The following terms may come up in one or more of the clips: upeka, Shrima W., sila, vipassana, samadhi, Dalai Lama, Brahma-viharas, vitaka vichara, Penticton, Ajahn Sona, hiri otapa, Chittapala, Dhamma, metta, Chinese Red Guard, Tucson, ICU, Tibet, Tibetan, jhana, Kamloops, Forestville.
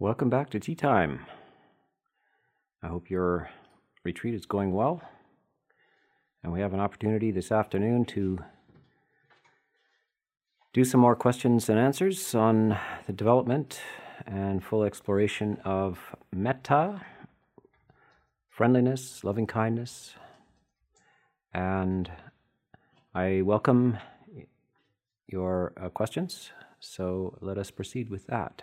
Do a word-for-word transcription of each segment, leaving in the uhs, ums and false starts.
Welcome back to Tea Time. I hope your retreat is going well. And we have an opportunity this afternoon to do some more questions and answers on the development and full exploration of metta, friendliness, loving kindness. And I welcome your uh, questions, so let us proceed with that.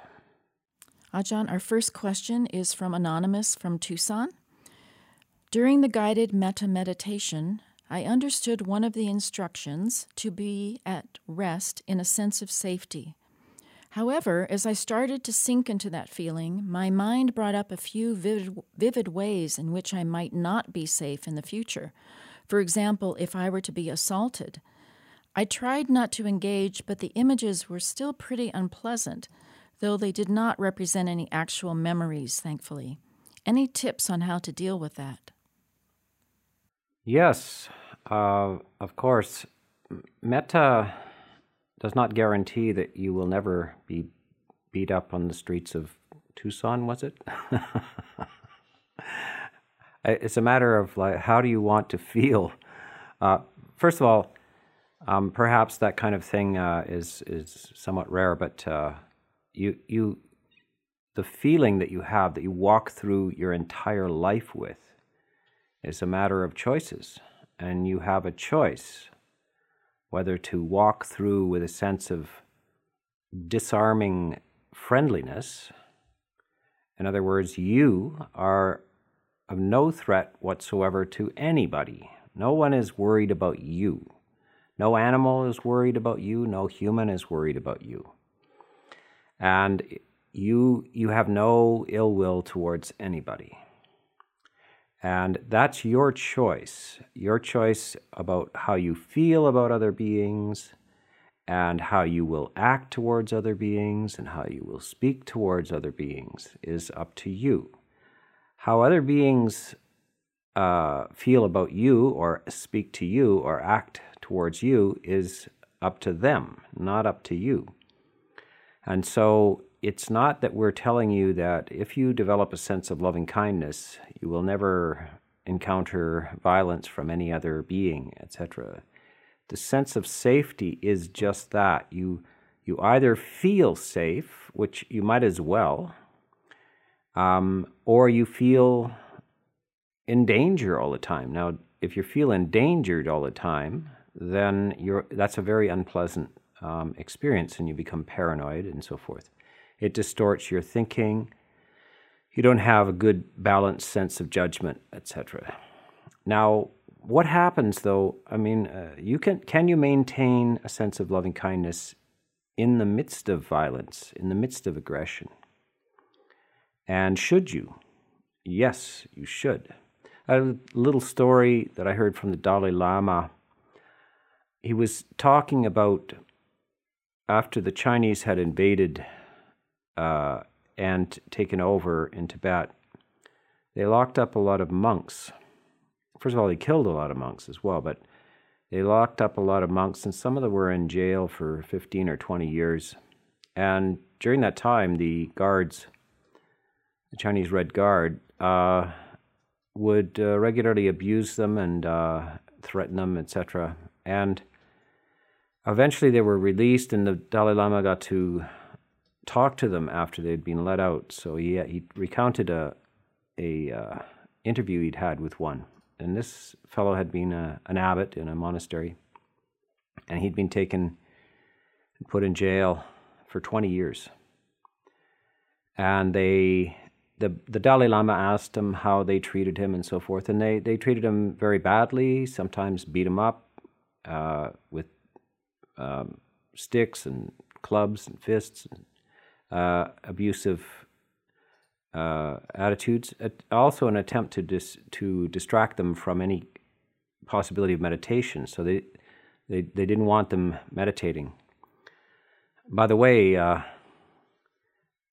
Ajahn, our first question is from Anonymous from Tucson. During the guided metta meditation, I understood one of the instructions to be at rest in a sense of safety. However, as I started to sink into that feeling, my mind brought up a few vivid, vivid ways in which I might not be safe in the future. For example, if I were to be assaulted. I tried not to engage, but the images were still pretty unpleasant, though they did not represent any actual memories, thankfully. Any tips on how to deal with that? Yes, uh, of course. Metta does not guarantee that you will never be beat up on the streets of Tucson, was it? It's a matter of, like, how do you want to feel? Uh, first of all, um, perhaps that kind of thing uh, is is somewhat rare, but uh, you you. The feeling that you have, that you walk through your entire life with, is a matter of choices. And you have a choice whether to walk through with a sense of disarming friendliness. In other words, you are of no threat whatsoever to anybody. No one is worried about you. No animal is worried about you. No human is worried about you. And You you have no ill will towards anybody. And that's your choice, your choice about how you feel about other beings and how you will act towards other beings and how you will speak towards other beings is up to you. How other beings uh, feel about you or speak to you or act towards you is up to them, not up to you. And so it's not that we're telling you that if you develop a sense of loving kindness, you will never encounter violence from any other being, et cetera. The sense of safety is just that. You, you either feel safe, which you might as well, um, or you feel in danger all the time. Now, if you feel endangered all the time, then you're, that's a very unpleasant um, experience, and you become paranoid and so forth. It distorts your thinking. You don't have a good balanced sense of judgment, et cetera. Now, what happens though? I mean, uh, you can can you maintain a sense of loving kindness in the midst of violence, in the midst of aggression? And should you? Yes, you should. A little story that I heard from the Dalai Lama. He was talking about after the Chinese had invaded Uh, and taken over in Tibet, they locked up a lot of monks. First of all, they killed a lot of monks as well, but they locked up a lot of monks, and some of them were in jail for fifteen or twenty years. And during that time, the guards, the Chinese Red Guard, uh, would uh, regularly abuse them and uh, threaten them, et cetera. And eventually they were released, and the Dalai Lama got to talked to them after they'd been let out. So he, he recounted a, a uh, interview he'd had with one. And this fellow had been a, an abbot in a monastery. And he'd been taken and put in jail for twenty years. And they, the, the Dalai Lama asked him how they treated him and so forth. And they, they treated him very badly, sometimes beat him up uh, with um, sticks and clubs and fists and Uh, abusive uh, attitudes, also an attempt to dis- to distract them from any possibility of meditation. So they they, they didn't want them meditating. By the way, uh,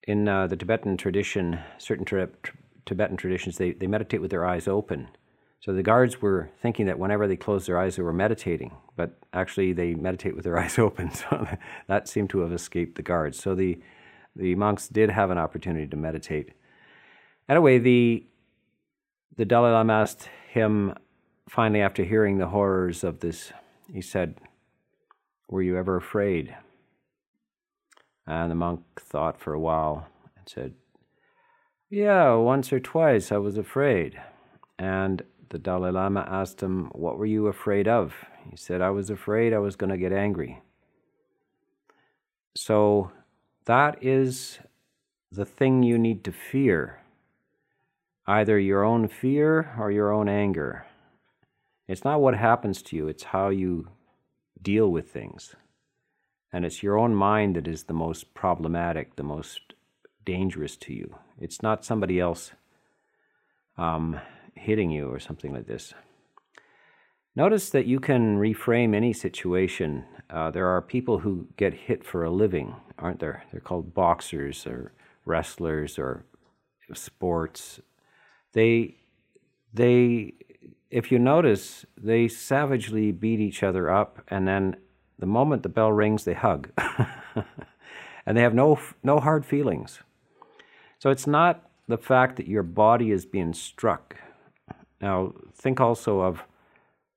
in uh, the Tibetan tradition, certain tra- t- Tibetan traditions, they, they meditate with their eyes open. So the guards were thinking that whenever they closed their eyes, they were meditating, but actually they meditate with their eyes open. So that seemed to have escaped the guards. So the the monks did have an opportunity to meditate. Anyway, the, the Dalai Lama asked him, finally, after hearing the horrors of this, he said, "Were you ever afraid?" And the monk thought for a while and said, "Yeah, once or twice I was afraid." And the Dalai Lama asked him, "What were you afraid of?" He said, "I was afraid I was going to get angry." So that is the thing you need to fear, either your own fear or your own anger. It's not what happens to you, it's how you deal with things. And it's your own mind that is the most problematic, the most dangerous to you. It's not somebody else um, hitting you or something like this. Notice that you can reframe any situation. Uh, there are people who get hit for a living, aren't there? They're called boxers or wrestlers or sports. They, they, if you notice, they savagely beat each other up, and then the moment the bell rings, they hug. And they have no, no hard feelings. So it's not the fact that your body is being struck. Now, think also of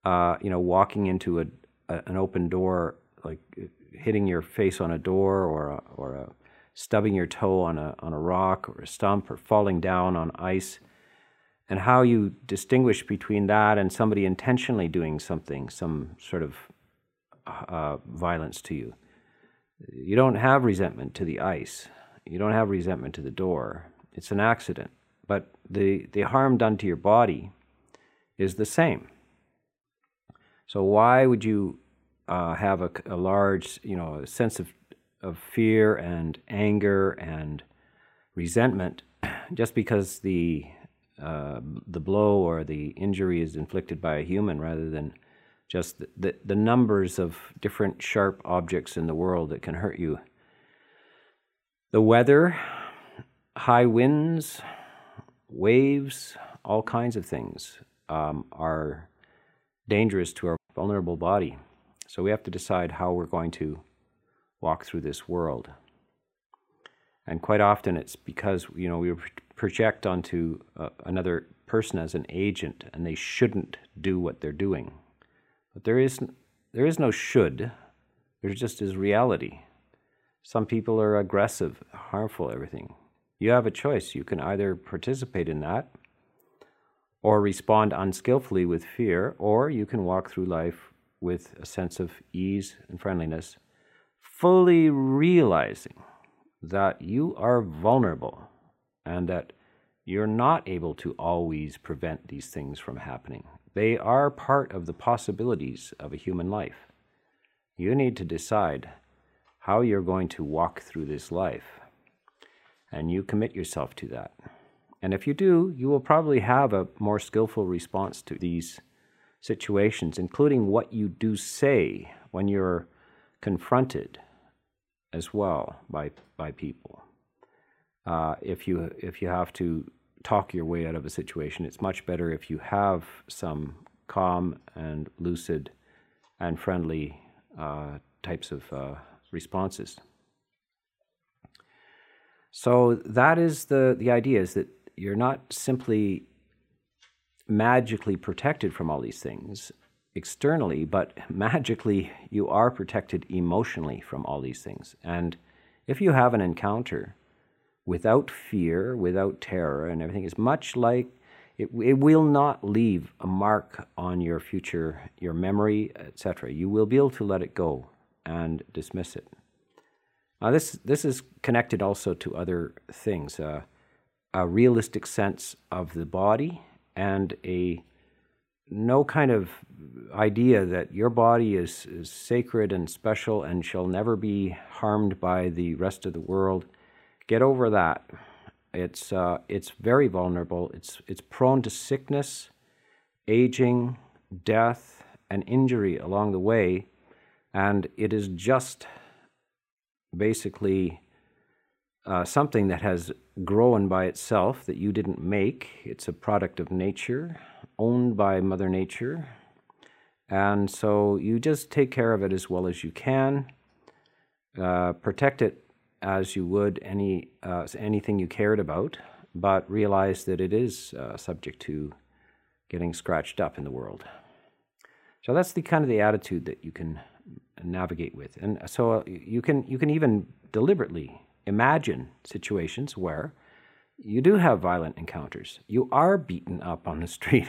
Uh, you know, walking into a, a an open door, like hitting your face on a door, or a, or a, stubbing your toe on a on a rock or a stump, or falling down on ice, and how you distinguish between that and somebody intentionally doing something, some sort of uh, violence to you. You don't have resentment to the ice. You don't have resentment to the door. It's an accident, but the the harm done to your body is the same. So why would you uh, have a, a large, you know, a sense of, of fear and anger and resentment just because the uh, the blow or the injury is inflicted by a human, rather than just the, the, the numbers of different sharp objects in the world that can hurt you? The weather, high winds, waves, all kinds of things um, are dangerous to our vulnerable body. So we have to decide how we're going to walk through this world. And quite often it's because, you know, we project onto uh, another person as an agent, and they shouldn't do what they're doing. But there is, there is no should, there just is reality. Some people are aggressive, harmful, everything. You have a choice. You can either participate in that, or respond unskillfully with fear, or you can walk through life with a sense of ease and friendliness, fully realizing that you are vulnerable and that you're not able to always prevent these things from happening. They are part of the possibilities of a human life. You need to decide how you're going to walk through this life, and you commit yourself to that. And if you do, you will probably have a more skillful response to these situations, including what you do say when you're confronted as well by, by people. Uh, if you, if you have to talk your way out of a situation, it's much better if you have some calm and lucid and friendly uh, types of uh, responses. So that is the, the idea, is that you're not simply magically protected from all these things externally, but magically you are protected emotionally from all these things. And if you have an encounter without fear, without terror and everything, it's much like it, it will not leave a mark on your future, your memory, et cetera. You will be able to let it go and dismiss it. Now this, this is connected also to other things. Uh, a realistic sense of the body, and a no kind of idea that your body is, is sacred and special and shall never be harmed by the rest of the world. Get over that. It's, uh, it's very vulnerable. It's, it's prone to sickness, aging, death, and injury along the way, and it is just basically Uh, something that has grown by itself, that you didn't make. It's a product of nature, owned by Mother Nature. And so you just take care of it as well as you can, uh, protect it as you would any uh, anything you cared about, but realize that it is uh, subject to getting scratched up in the world. So that's the kind of the attitude that you can navigate with. And so uh, you can you can even deliberately imagine situations where you do have violent encounters. You are beaten up on the street.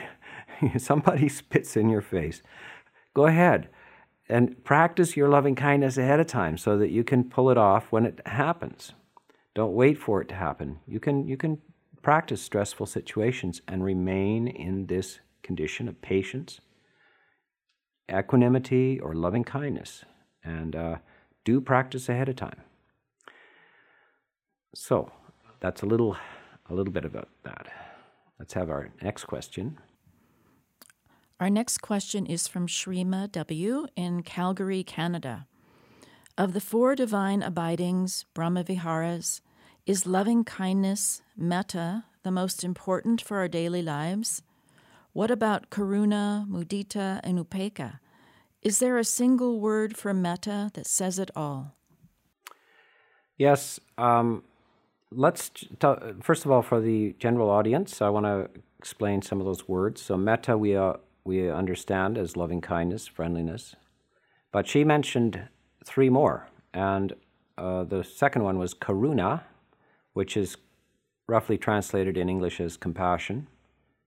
Somebody spits in your face. Go ahead and practice your loving kindness ahead of time so that you can pull it off when it happens. Don't wait for it to happen. You can, you can practice stressful situations and remain in this condition of patience, equanimity, or loving kindness, and uh, do practice ahead of time. So that's a little, a little bit about that. Let's have our next question. Our next question is from Shrima W. in Calgary, Canada. Of the four divine abidings, Brahma-viharas, is loving kindness, metta, the most important for our daily lives? What about karuna, mudita, and upeka? Is there a single word for metta that says it all? Yes. Um, let's t- first of all, for the general audience, I want to explain some of those words. So metta we uh, we understand as loving kindness, friendliness, but she mentioned three more, and uh, the second one was karuna, which is roughly translated in English as compassion.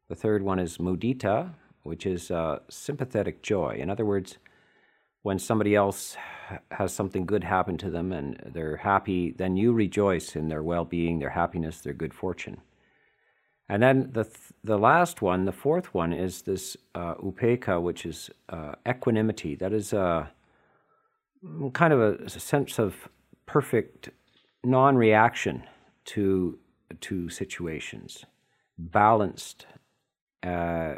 The third one is mudita, which is uh, sympathetic joy. In other words, when somebody else has something good happen to them and they're happy, then you rejoice in their well-being, their happiness, their good fortune. And then the th- the last one, the fourth one, is this uh, upeka, which is uh, equanimity. That is a uh, kind of a, a sense of perfect non-reaction to to situations, balanced uh,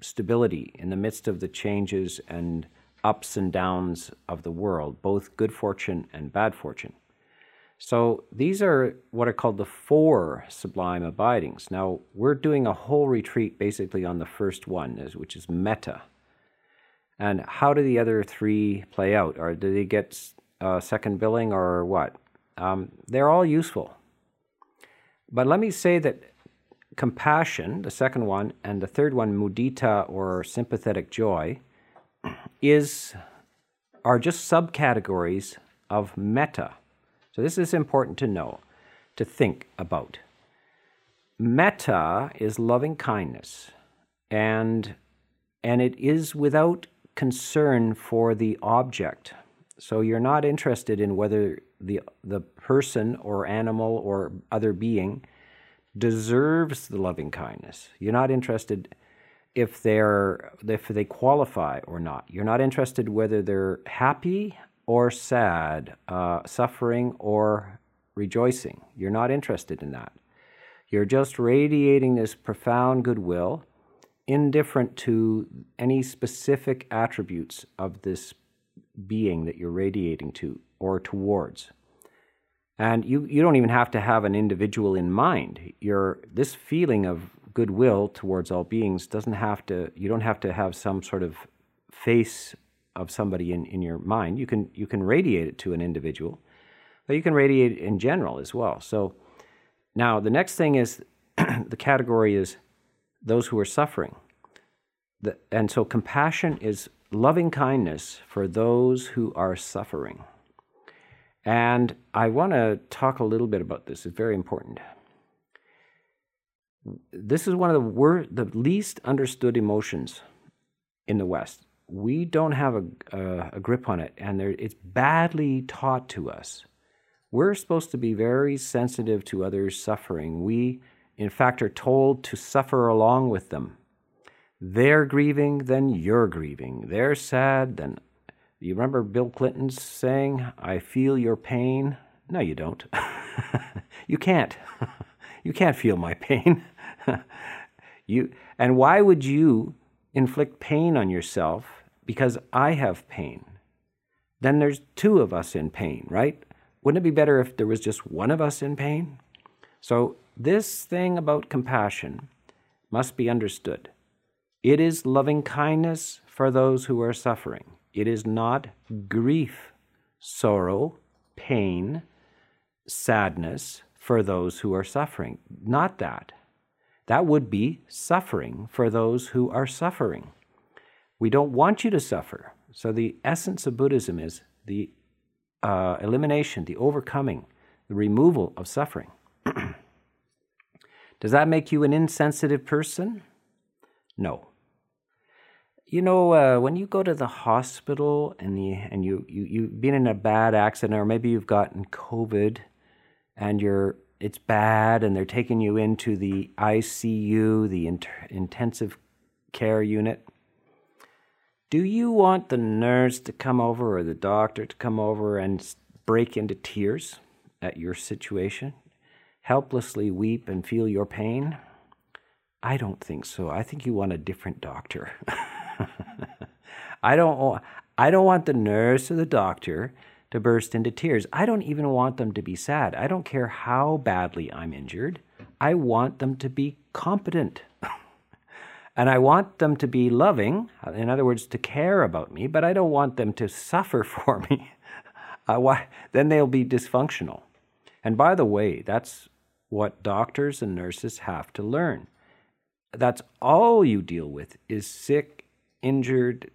stability in the midst of the changes and ups and downs of the world, both good fortune and bad fortune. So these are what are called the four sublime abidings. Now, we're doing a whole retreat basically on the first one, which is metta. And how do the other three play out? Or do they get uh, second billing or what? Um, they're all useful. But let me say that compassion, the second one, and the third one, mudita or sympathetic joy, is are just subcategories of metta. So this is important to know, to think about. Metta is loving kindness, and and it is without concern for the object. So you're not interested in whether the the person or animal or other being deserves the loving kindness. You're not interested if they're if they qualify or not. You're not interested whether they're happy or sad, uh, suffering or rejoicing. You're not interested in that. You're just radiating this profound goodwill, indifferent to any specific attributes of this being that you're radiating to or towards. And you, you don't even have to have an individual in mind. You're, this feeling of goodwill towards all beings doesn't have to, you don't have to have some sort of face of somebody in, in your mind. You can you can radiate it to an individual, but you can radiate it in general as well. So now the next thing is the category is those who are suffering. The, and so compassion is loving kindness for those who are suffering. And I want to talk a little bit about this. It's very important. This is one of the wor- the least understood emotions in the West. We don't have a, a, a grip on it, and there, it's badly taught to us. We're supposed to be very sensitive to others' suffering. We, in fact, are told to suffer along with them. They're grieving, then you're grieving. They're sad, then... You remember Bill Clinton's saying, "I feel your pain"? No, you don't. You can't. You can't feel my pain. You, and why would you inflict pain on yourself because I have pain? Then there's two of us in pain, right? Wouldn't it be better if there was just one of us in pain? So this thing about compassion must be understood. It is loving kindness for those who are suffering. It is not grief, sorrow, pain, sadness for those who are suffering. Not that. That would be suffering for those who are suffering. We don't want you to suffer. So the essence of Buddhism is the uh, elimination, the overcoming, the removal of suffering. Does that make you an insensitive person? No. You know, uh, when you go to the hospital and, you, and you, you, you've been in a bad accident, or maybe you've gotten COVID and you're, it's bad and they're taking you into the I C U, the inter- intensive care unit, do you want the nurse to come over or the doctor to come over and break into tears at your situation? Helplessly weep and feel your pain? I don't think so. I think you want a different doctor. I don't, I don't want the nurse or the doctor to burst into tears. I don't even want them to be sad. I don't care how badly I'm injured. I want them to be competent. And I want them to be loving, in other words, to care about me, but I don't want them to suffer for me. I want, then they'll be dysfunctional. And by the way, that's what doctors and nurses have to learn. That's all you deal with is sick, injured,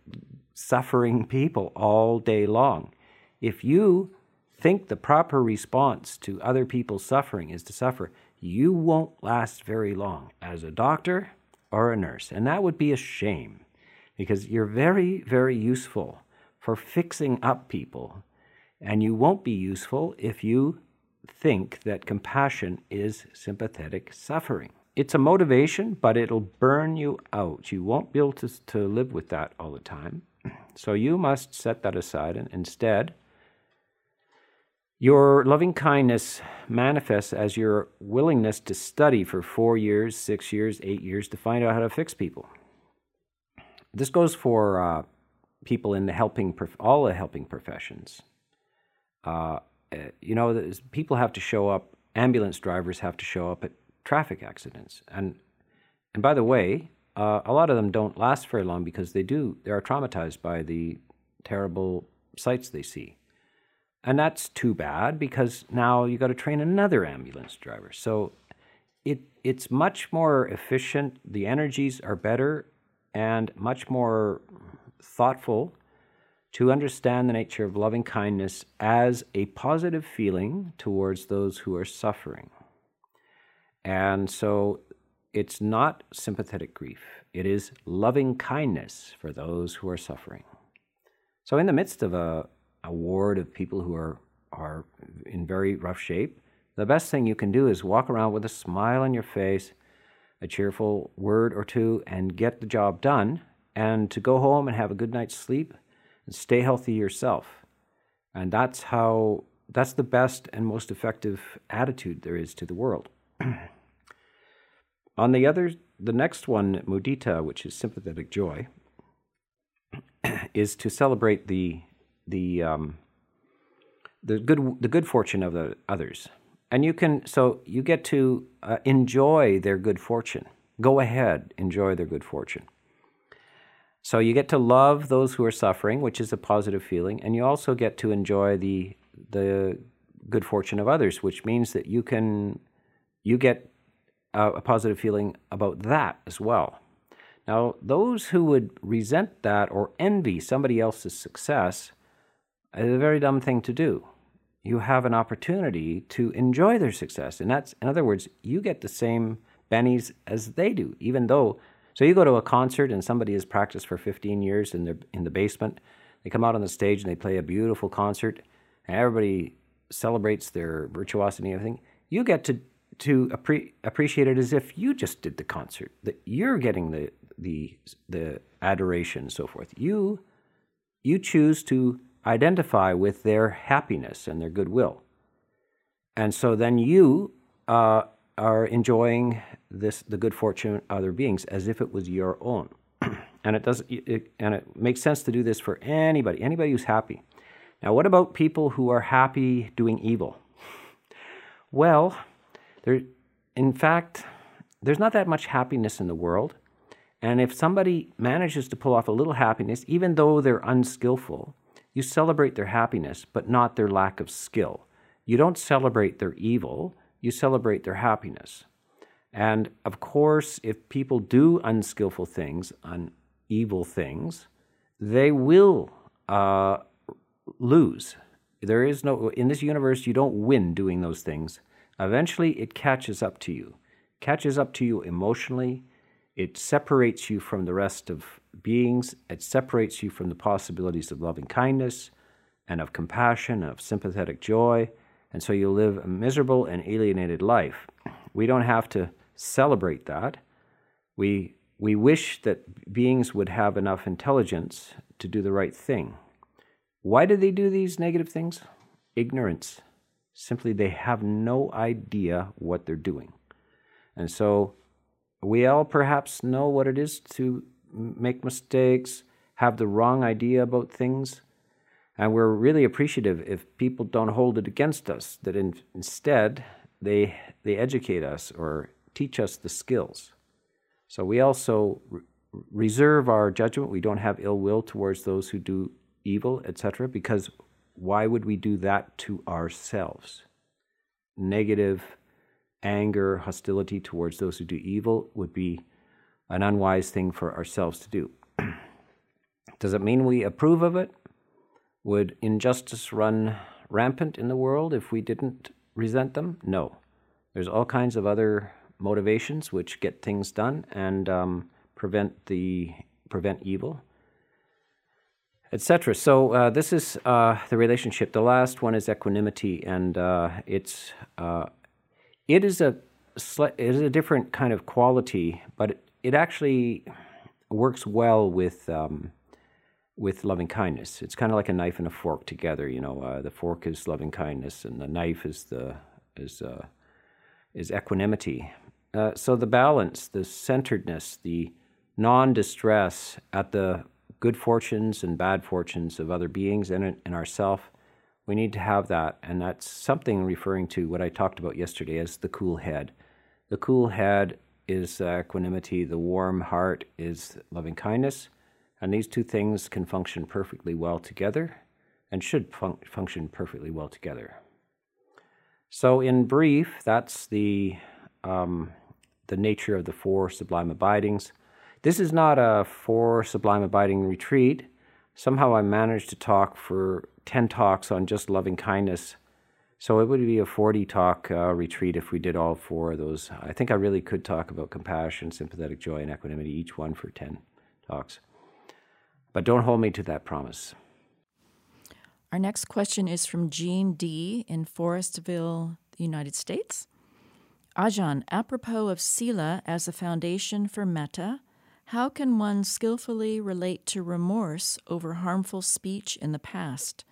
suffering people all day long. If you think the proper response to other people's suffering is to suffer, you won't last very long as a doctor or a nurse. And that would be a shame, because you're very, very useful for fixing up people, and you won't be useful if you think that compassion is sympathetic suffering. It's a motivation, but it'll burn you out. You won't be able to, to live with that all the time. So you must set that aside, and instead, your loving kindness manifests as your willingness to study for four years, six years, eight years to find out how to fix people. This goes for uh, people in the helping, prof- all the helping professions. Uh, you know, people have to show up, ambulance drivers have to show up at traffic accidents. And and by the way, uh, a lot of them don't last very long because they do, they are traumatized by the terrible sights they see. And that's too bad, because now you got to train another ambulance driver. So it it's much more efficient, the energies are better, and much more thoughtful to understand the nature of loving kindness as a positive feeling towards those who are suffering. And so it's not sympathetic grief. It is loving kindness for those who are suffering. So in the midst of a, a ward of people who are, are in very rough shape, the best thing you can do is walk around with a smile on your face, a cheerful word or two, and get the job done, and to go home and have a good night's sleep, and stay healthy yourself. And that's how, that's the best and most effective attitude there is to the world. On the other, the next one, mudita, which is sympathetic joy, is to celebrate the the um, the good the good fortune of the others. And you can, so you get to uh, enjoy their good fortune. Go ahead, enjoy their good fortune. So you get to love those who are suffering, which is a positive feeling, and you also get to enjoy the the good fortune of others, which means that you can you get a, a positive feeling about that as well. Now, those who would resent that or envy somebody else's success is a very dumb thing to do. You have an opportunity to enjoy their success, and that's, in other words, you get the same bennies as they do, even though. So you go to a concert and somebody has practiced for fifteen years in their, in the basement. They come out on the stage and they play a beautiful concert, and everybody celebrates their virtuosity and everything. You get to to appre- appreciate it as if you just did the concert, that you're getting the the the adoration and so forth. You you choose to identify with their happiness and their goodwill, and so then you uh, are enjoying this, the good fortune of other beings, as if it was your own. And it does, it, and it makes sense to do this for anybody, anybody who's happy. Now, what about people who are happy doing evil? Well, there, in fact, there's not that much happiness in the world, and if somebody manages to pull off a little happiness, even though they're unskillful, you celebrate their happiness, but not their lack of skill. you don't celebrate their evil, you celebrate their happiness. And of course, if people do unskillful things, un evil things, they will uh, lose. There is no, in this universe, you don't win doing those things. Eventually, it catches up to you. Catches up to you emotionally. It separates you from the rest of beings. It separates you from the possibilities of loving kindness and of compassion, of sympathetic joy. And so you live a miserable and alienated life. We don't have to celebrate that. We, we wish that beings would have enough intelligence to do the right thing. Why do they do these negative things? Ignorance. Simply, they have no idea what they're doing. And so we all perhaps know what it is to make mistakes, have the wrong idea about things, and we're really appreciative if people don't hold it against us, that in, instead they, they educate us or teach us the skills. So we also re- reserve our judgment. We don't have ill will towards those who do evil, et cetera, because why would we do that to ourselves? Negative anger, hostility towards those who do evil would be an unwise thing for ourselves to do. Does it mean we approve of it? Would injustice run rampant in the world if we didn't resent them? No. There's all kinds of other motivations which get things done and um, prevent the prevent evil, et cetera. So uh, this is uh, the relationship. The last one is equanimity, and uh, it's uh, it is a sli- it is a different kind of quality, but it, it actually works well with um, with loving kindness. It's kind of like a knife and a fork together. You know, uh, the fork is loving kindness, and the knife is the is uh, is equanimity. Uh, so the balance, the centeredness, the non-distress at the good fortunes and bad fortunes of other beings and in ourselves, we need to have that. And that's something referring to what I talked about yesterday as the cool head. The cool head is equanimity, the warm heart is loving kindness, and these two things can function perfectly well together and should fun- function perfectly well together. So in brief, that's the, um, the nature of the four sublime abidings. This is not a four sublime abiding retreat. Somehow I managed to talk for ten talks on just loving kindness. So it would be a forty talk uh, retreat if we did all four of those. I think I really could talk about compassion, sympathetic joy, and equanimity, each one for ten talks. But don't hold me to that promise. Our next question is from Jean D. in Forestville, United States. Ajahn, apropos of sila as a foundation for metta, how can one skillfully relate to remorse over harmful speech in the past,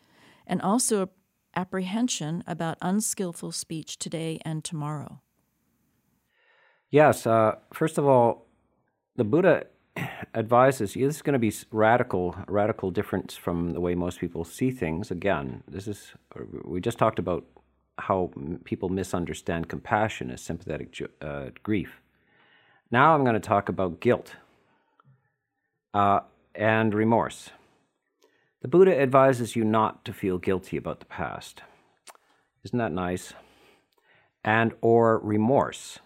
and also apprehension about unskillful speech today and tomorrow? Yes, uh, first of all, the Buddha advises, this is going to be radical, radical difference from the way most people see things. Again, this is, we just talked about how people misunderstand compassion as sympathetic uh, grief. Now I'm going to talk about guilt. Uh, and remorse. The Buddha advises you not to feel guilty about the past. Isn't that nice? And or remorse.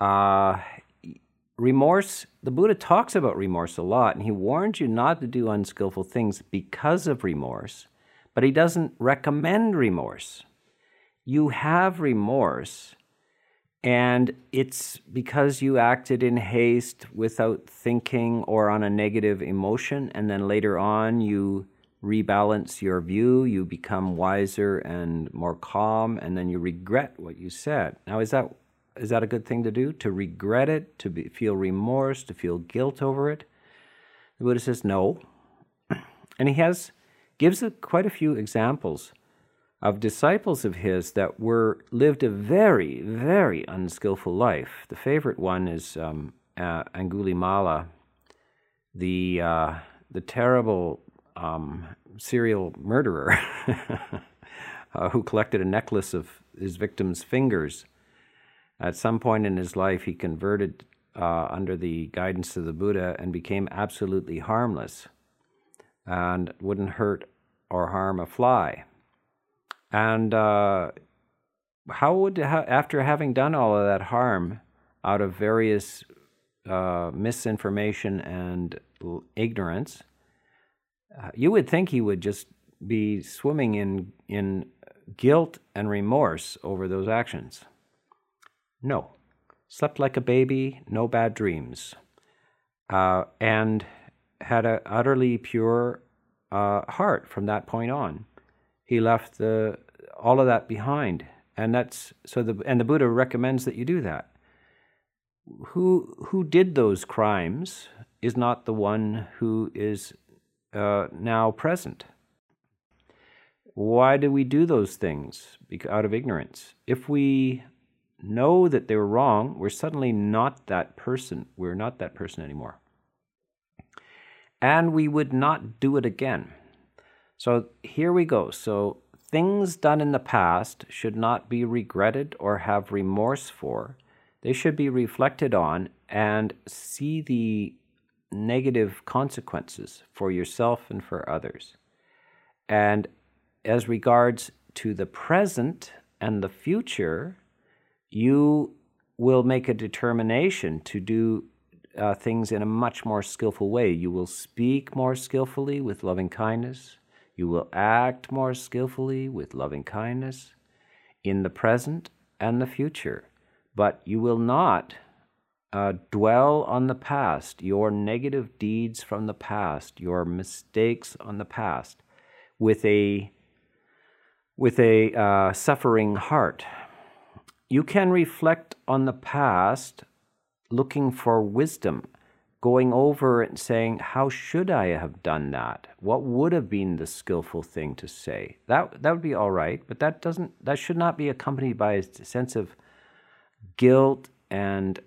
Uh, remorse, the Buddha talks about remorse a lot, and he warns you not to do unskillful things because of remorse, but he doesn't recommend remorse. You have remorse, and it's because you acted in haste without thinking or on a negative emotion, and then later on you rebalance your view, you become wiser and more calm, and then you regret what you said. Now, is that is that a good thing to do? To regret it, to be, feel remorse, to feel guilt over it? The Buddha says no. And he has gives quite a few examples of disciples of his that were lived a very, very unskillful life. The favorite one is um, uh, Angulimala, the uh, the terrible um, serial murderer uh, who collected a necklace of his victim's fingers. At some point in his life, he converted uh, under the guidance of the Buddha and became absolutely harmless and wouldn't hurt or harm a fly. And uh, how would, how, after having done all of that harm out of various uh, misinformation and l- ignorance, uh, you would think he would just be swimming in in guilt and remorse over those actions. No. Slept like a baby, no bad dreams, uh, and had an utterly pure uh, heart from that point on. He left the all of that behind, and that's so. The and the Buddha recommends that you do that. Who who did those crimes is not the one who is uh, now present. Why do we do those things? Because out of ignorance. If we know that they were wrong, we're suddenly not that person. We're not that person anymore, and we would not do it again. So here we go. So things done in the past should not be regretted or have remorse for. They should be reflected on and see the negative consequences for yourself and for others. And as regards to the present and the future, you will make a determination to do uh, things in a much more skillful way. You will speak more skillfully with loving kindness. You will act more skillfully with loving kindness in the present and the future. But you will not uh, dwell on the past, your negative deeds from the past, your mistakes on the past, with a, with a uh, suffering heart. You can reflect on the past looking for wisdom, going over and saying, how should I have done that? What would have been the skillful thing to say? That that would be all right, but that doesn't that should not be accompanied by a sense of guilt and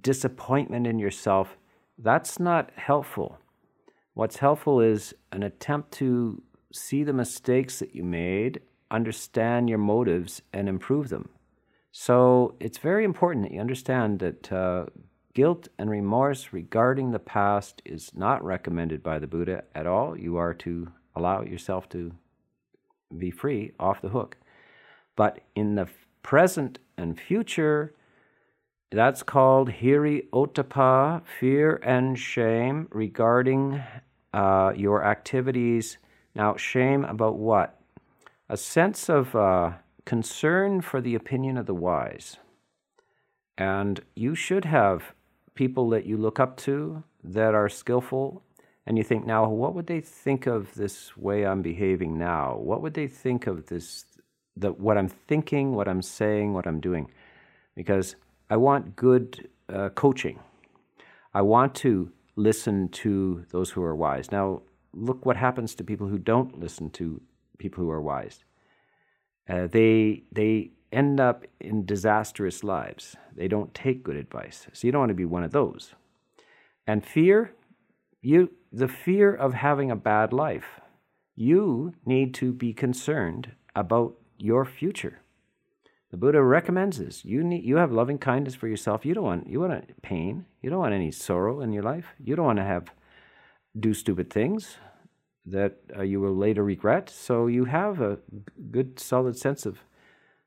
disappointment in yourself. That's not helpful. What's helpful is an attempt to see the mistakes that you made, understand your motives, and improve them. So it's very important that you understand that uh, guilt and remorse regarding the past is not recommended by the Buddha at all. You are to allow yourself to be free, off the hook. But in the present and future, that's called hiri otapa, fear and shame regarding uh, your activities. Now, shame about what? A sense of... Uh, concern for the opinion of the wise. And you should have people that you look up to that are skillful, and you think, now, what would they think of this way I'm behaving now? What would they think of this, the, what I'm thinking, what I'm saying, what I'm doing? Because I want good uh, coaching. I want to listen to those who are wise. Now, look what happens to people who don't listen to people who are wise. Uh, they they end up in disastrous lives. They don't take good advice. So you don't want to be one of those. And fear, you the fear of having a bad life. You need to be concerned about your future. The Buddha recommends this. You need you have loving kindness for yourself. You don't want you want pain. You don't want any sorrow in your life. You don't want to have do stupid things that uh, you will later regret. So you have a good, solid sense of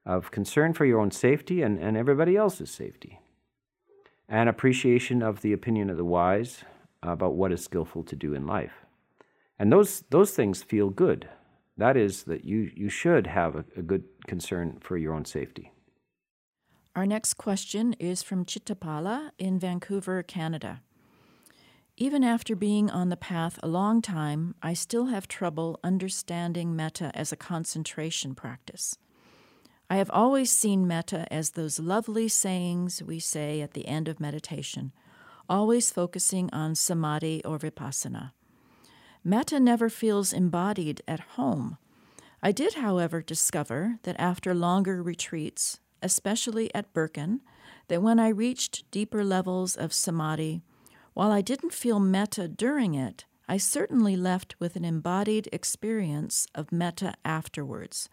of concern for your own safety and, and everybody else's safety. And appreciation of the opinion of the wise about what is skillful to do in life. And those those things feel good. That is, that you, you should have a, a good concern for your own safety. Our next question is from Chittapala in Vancouver, Canada. Even after being on the path a long time, I still have trouble understanding metta as a concentration practice. I have always seen metta as those lovely sayings we say at the end of meditation, always focusing on samadhi or vipassana. Metta never feels embodied at home. I did, however, discover that after longer retreats, especially at Birken, that when I reached deeper levels of samadhi, while I didn't feel metta during it, I certainly left with an embodied experience of metta afterwards.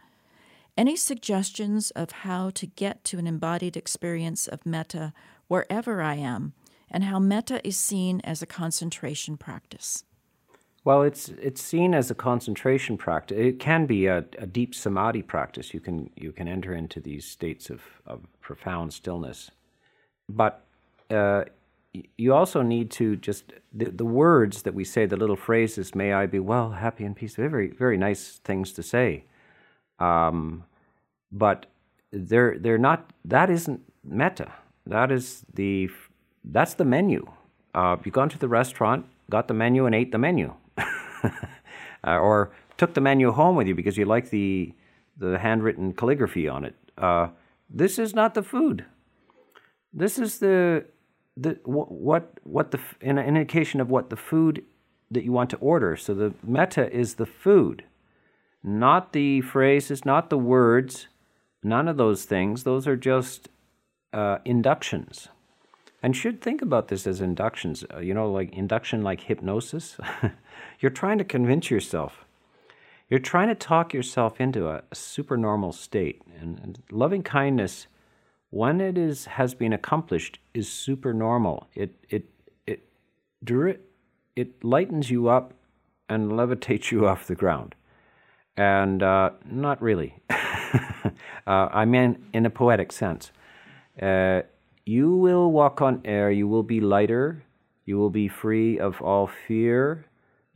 Any suggestions of how to get to an embodied experience of metta wherever I am, and how metta is seen as a concentration practice? Well, it's it's seen as a concentration practice. It can be a, a deep samadhi practice. You can you can enter into these states of, of profound stillness, but uh, you also need to just the, the words that we say, the little phrases, "May I be well, happy, and peaceful." Very very nice things to say, um, but they're they're not. That isn't metta. That is the that's the menu. Uh, you've gone to the restaurant, got the menu, and ate the menu. uh, or took the menu home with you because you like the the handwritten calligraphy on it. Uh, this is not the food. This is the the what what the an indication of what the food that you want to order. So the metta is the food, not the phrases, not the words, none of those things. Those are just uh, inductions. And should think about this as inductions, you know, like induction like hypnosis. You're trying to convince yourself. You're trying to talk yourself into a, a supernormal state. And, and loving kindness, when it is has been accomplished, is supernormal. It, it, it, it lightens you up and levitates you off the ground. And uh, not really. uh, I mean, in a poetic sense. Uh, You will walk on air, you will be lighter, you will be free of all fear.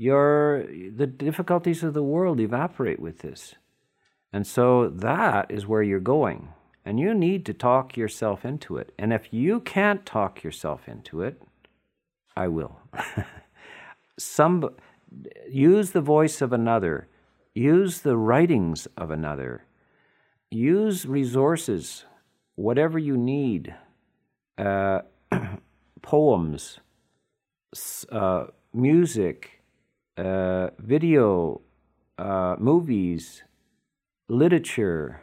Your, the difficulties of the world evaporate with this. And so that is where you're going. And you need to talk yourself into it. And if you can't talk yourself into it, I will. Some, use the voice of another. Use the writings of another. Use resources, whatever you need. Uh, poems, uh, music, uh, video, uh, movies, literature,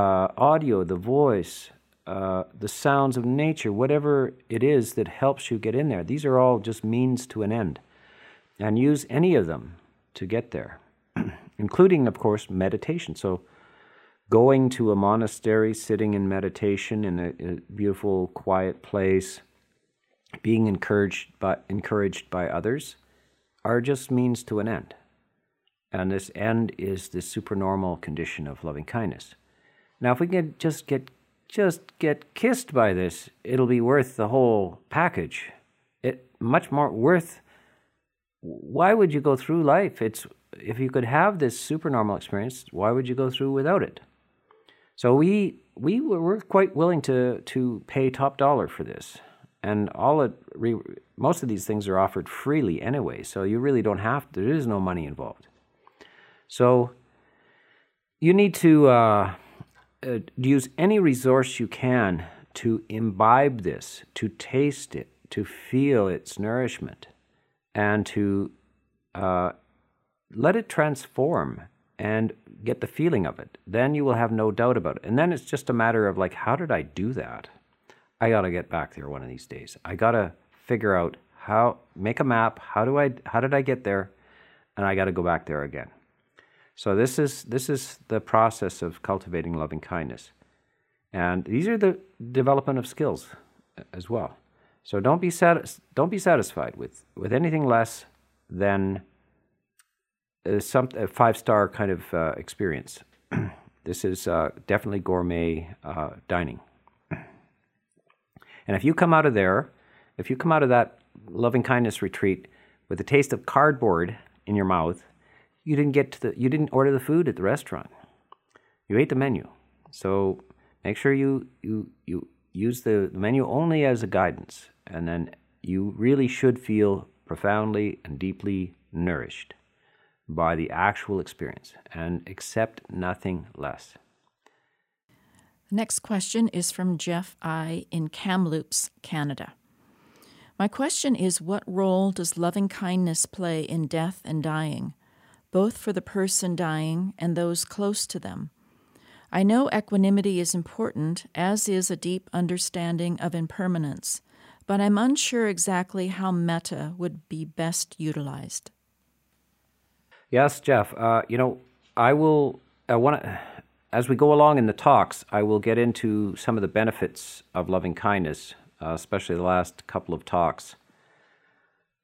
uh, audio, the voice, uh, the sounds of nature, whatever it is that helps you get in there. These are all just means to an end. And use any of them to get there, including, of course, meditation. So going to a monastery, sitting in meditation in a, a beautiful, quiet place, being encouraged by, encouraged by others, are just means to an end. And this end is the supernormal condition of loving kindness. Now, if we can just get, just get kissed by this, it'll be worth the whole package. It much more worth. Why would you go through life? It's if you could have this supernormal experience, why would you go through without it? So we we were, were quite willing to to pay top dollar for this, and all it re, most of these things are offered freely anyway. So you really don't have there is no money involved. So you need to uh, uh, use any resource you can to imbibe this, to taste it, to feel its nourishment, and to uh, let it transform and get the feeling of it. Then you will have no doubt about it. And then it's just a matter of like, how did I do that? I got to get back there one of these days. I got to figure out how, make a map. How do I, how did I get there? And I got to go back there again. So this is, this is the process of cultivating loving kindness. And these are the development of skills as well. So don't be satis- don't be satisfied with, with anything less than Uh, some a five-star kind of uh, experience. This is uh, definitely gourmet uh, dining. And if you come out of there, if you come out of that loving kindness retreat with a taste of cardboard in your mouth, you didn't get to the, you didn't order the food at the restaurant. You ate the menu. So make sure you you you use the menu only as a guidance, and then you really should feel profoundly and deeply nourished by the actual experience, and accept nothing less. Next question is from Jeff I. in Kamloops, Canada. My question is, what role does loving-kindness play in death and dying, both for the person dying and those close to them? I know equanimity is important, as is a deep understanding of impermanence, but I'm unsure exactly how metta would be best utilized. Yes, Jeff. Uh, you know, I will, I want to, as we go along in the talks, I will get into some of the benefits of loving kindness, uh, especially the last couple of talks.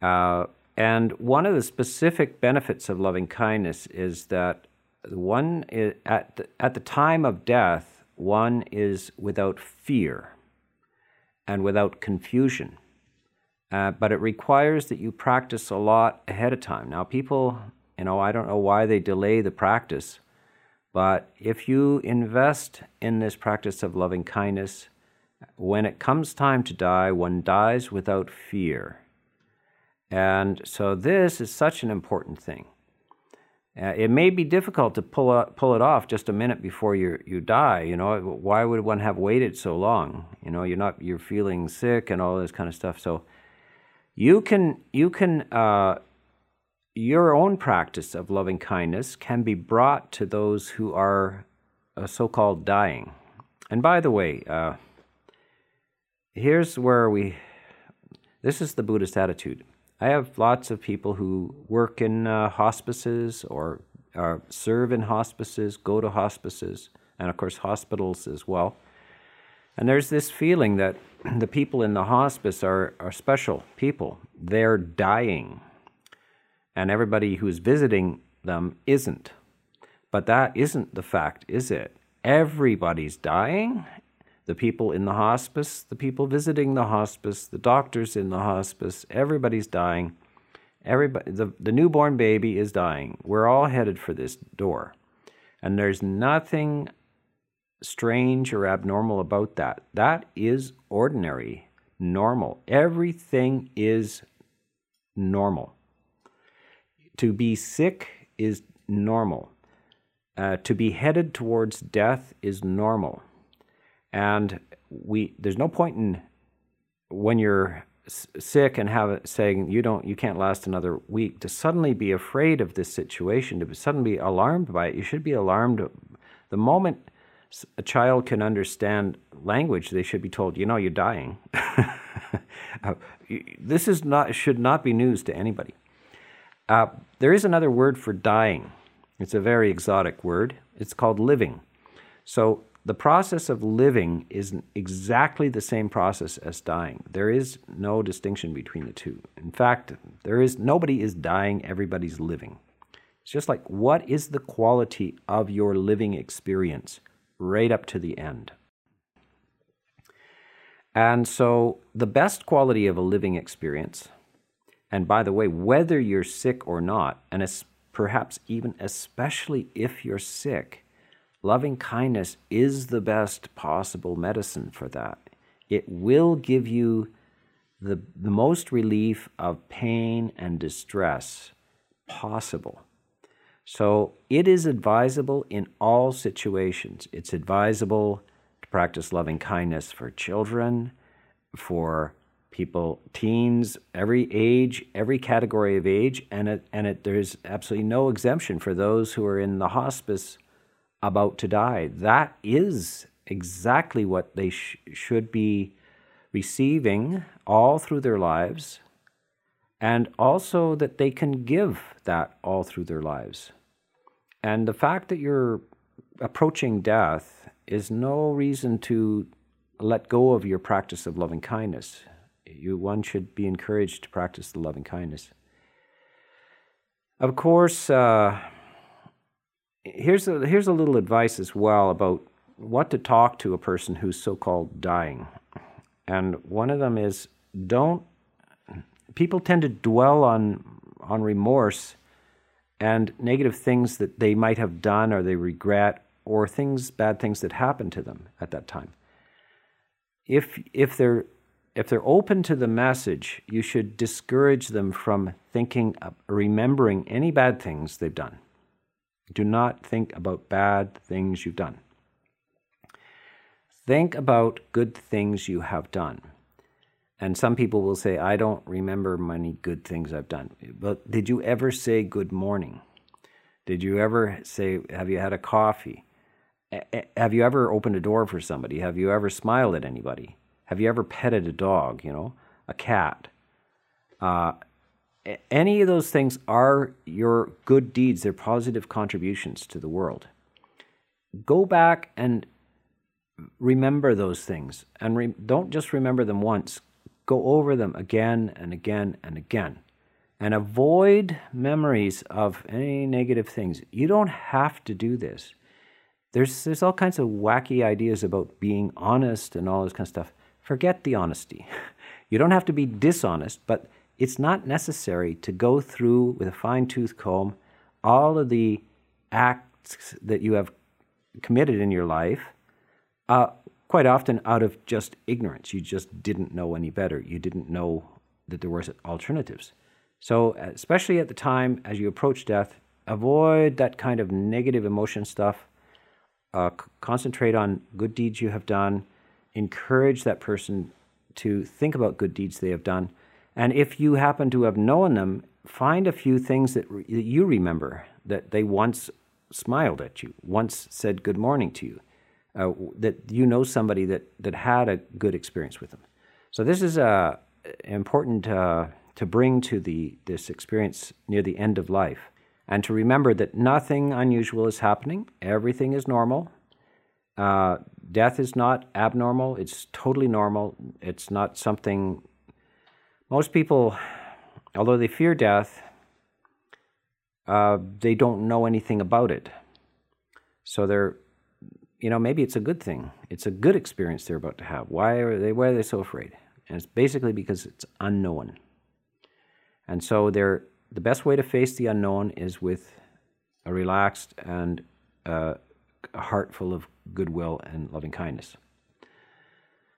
Uh, And one of the specific benefits of loving kindness is that one is, at the, at the time of death, one is without fear and without confusion. Uh, but it requires that you practice a lot ahead of time. Now, people, you know, I don't know why they delay the practice, but if you invest in this practice of loving kindness, when it comes time to die, one dies without fear. And so this is such an important thing. Uh, it may be difficult to pull up, pull it off just a minute before you you die. You know, why would one have waited so long? You know, you're not you're feeling sick and all this kind of stuff. So you can you can uh, your own practice of loving kindness can be brought to those who are uh, so-called dying. And by the way, uh, here's where we. This is the Buddhist attitude. I have lots of people who work in uh, hospices or uh, serve in hospices, go to hospices, and of course hospitals as well. And there's this feeling that the people in the hospice are, are special people. They're dying. And everybody who's visiting them isn't. But that isn't the fact, is it? Everybody's dying. The people in the hospice, the people visiting the hospice, the doctors in the hospice, everybody's dying. Everybody, the, the newborn baby is dying. We're all headed for this door. And there's nothing strange or abnormal about that. That is ordinary, normal. Everything is normal. To be sick is normal. Uh, to be headed towards death is normal. And we there's no point in when you're sick and have it saying you don't you can't last another week to suddenly be afraid of this situation, to be suddenly be alarmed by it. You should be alarmed. The moment a child can understand language, they should be told, you know, you're dying. This is not should not be news to anybody. Uh, there is another word for dying. It's a very exotic word. It's called living. So the process of living is exactly the same process as dying. There is no distinction between the two. In fact, there is nobody is dying, everybody's living. It's just like, what is the quality of your living experience right up to the end? And so the best quality of a living experience, and by the way, whether you're sick or not, and as, perhaps even especially if you're sick, loving kindness is the best possible medicine for that. It will give you the, the most relief of pain and distress possible. So it is advisable in all situations. It's advisable to practice loving kindness for children, for people, teens, every age, every category of age, and, it, and it, there's absolutely no exemption for those who are in the hospice about to die. That is exactly what they sh should be receiving all through their lives, and also that they can give that all through their lives. And the fact that you're approaching death is no reason to let go of your practice of loving kindness. You, one should be encouraged to practice the loving kindness. Of course, uh, Here's a, here's a little advice as well about what to talk to a person who's so-called dying. And one of them is, don't... People tend to dwell on, on remorse and negative things that they might have done or they regret or things, bad things that happened to them at that time. If, if, they're, if they're open to the message, you should discourage them from thinking, remembering any bad things they've done. Do not think about bad things you've done. Think about good things you have done. And some people will say, I don't remember many good things I've done. But did you ever say good morning? Did you ever say, have you had a coffee? Have you ever opened a door for somebody? Have you ever smiled at anybody? Have you ever petted a dog, you know, a cat? Uh, Any of those things are your good deeds, they're positive contributions to the world. Go back and remember those things. And re don't just remember them once. Go over them again and again and again. and avoid memories of any negative things. You don't have to do this. There's, there's all kinds of wacky ideas about being honest and all this kind of stuff. Forget the honesty. You don't have to be dishonest, but it's not necessary to go through with a fine-tooth comb all of the acts that you have committed in your life, uh, quite often out of just ignorance. You just didn't know any better. You didn't know that there were alternatives. So especially at the time as you approach death, avoid that kind of negative emotion stuff. Uh, concentrate on good deeds you have done. Encourage that person to think about good deeds they have done. And if you happen to have known them, find a few things that, re that you remember, that they once smiled at you, once said good morning to you, uh, that you know somebody that, that had a good experience with them. So this is uh, important uh, to bring to the, this experience near the end of life, and to remember that nothing unusual is happening. Everything is normal. Uh, death is not abnormal. It's totally normal. It's not something... Most people, although they fear death, uh, they don't know anything about it. So they're, you know, maybe it's a good thing. It's a good experience they're about to have. Why are they, why are they so afraid? And it's basically because it's unknown. And so they're, the best way to face the unknown is with a relaxed and uh, a heart full of goodwill and loving kindness.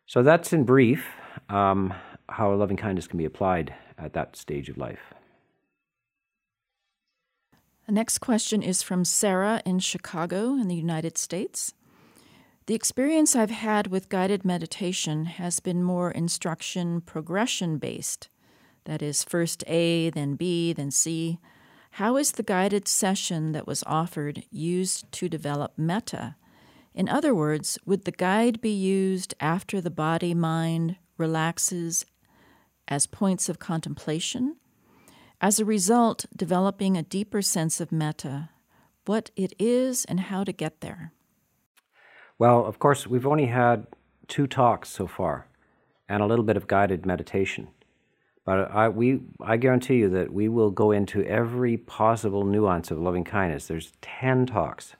So that's in brief um, how loving kindness can be applied at that stage of life. The next question is from Sarah in Chicago in the United States. The experience I've had with guided meditation has been more instruction progression-based. That is, first A, then B, then C. How is the guided session that was offered used to develop metta? In other words, would the guide be used after the body-mind relaxes as points of contemplation? As a result, developing a deeper sense of metta, what it is and how to get there? Well, of course, we've only had two talks so far and a little bit of guided meditation. But I, we, I guarantee you that we will go into every possible nuance of loving kindness. There's ten talks.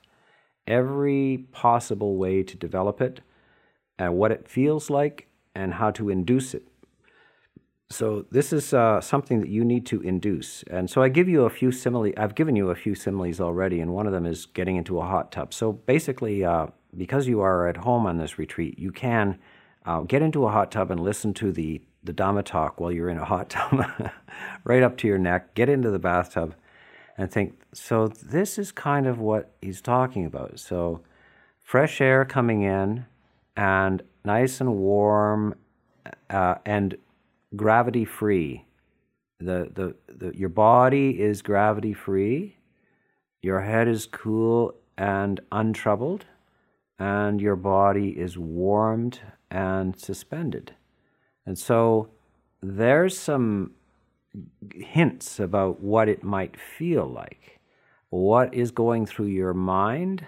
Every possible way to develop it, and what it feels like, and how to induce it. So this is uh, something that you need to induce. And so I give you a few simile. I've given you a few similes already, and one of them is getting into a hot tub. So basically, uh, because you are at home on this retreat, you can uh, get into a hot tub and listen to the the Dhamma talk while you're in a hot tub, right up to your neck, get into the bathtub and think, so this is kind of what he's talking about. So fresh air coming in and nice and warm uh, and gravity-free. The, the, the, your body is gravity-free, your head is cool and untroubled, and your body is warmed and suspended. And so there's some hints about what it might feel like, what is going through your mind,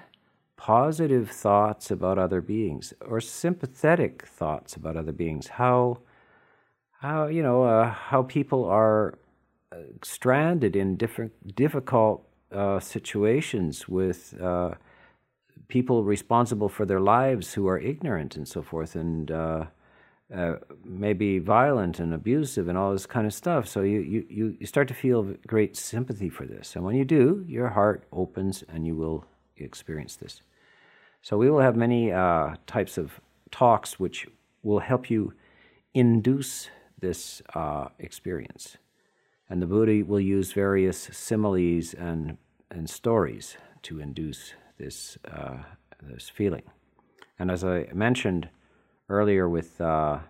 positive thoughts about other beings, or sympathetic thoughts about other beings, how, how you know, uh, how people are stranded in different difficult uh, situations with uh, people responsible for their lives who are ignorant and so forth, and uh, Uh, maybe violent and abusive and all this kind of stuff. So you, you, you start to feel great sympathy for this. And when you do, your heart opens and you will experience this. So we will have many uh, types of talks which will help you induce this uh, experience. And the Buddha will use various similes and, and stories to induce this, uh, this feeling. And as I mentioned earlier with, uh, uh,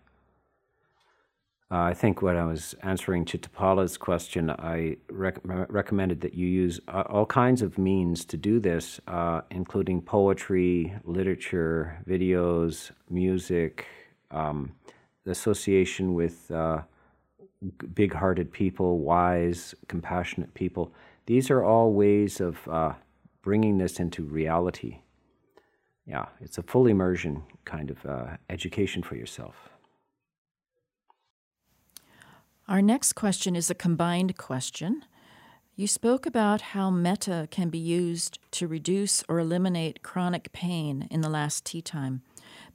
I think when I was answering Chittapala's question, I rec recommended that you use uh, all kinds of means to do this, uh, including poetry, literature, videos, music, um, association with uh, big-hearted people, wise, compassionate people. These are all ways of uh, bringing this into reality. Yeah, it's a full immersion kind of uh, education for yourself. Our next question is a combined question. You spoke about how metta can be used to reduce or eliminate chronic pain in the last tea time,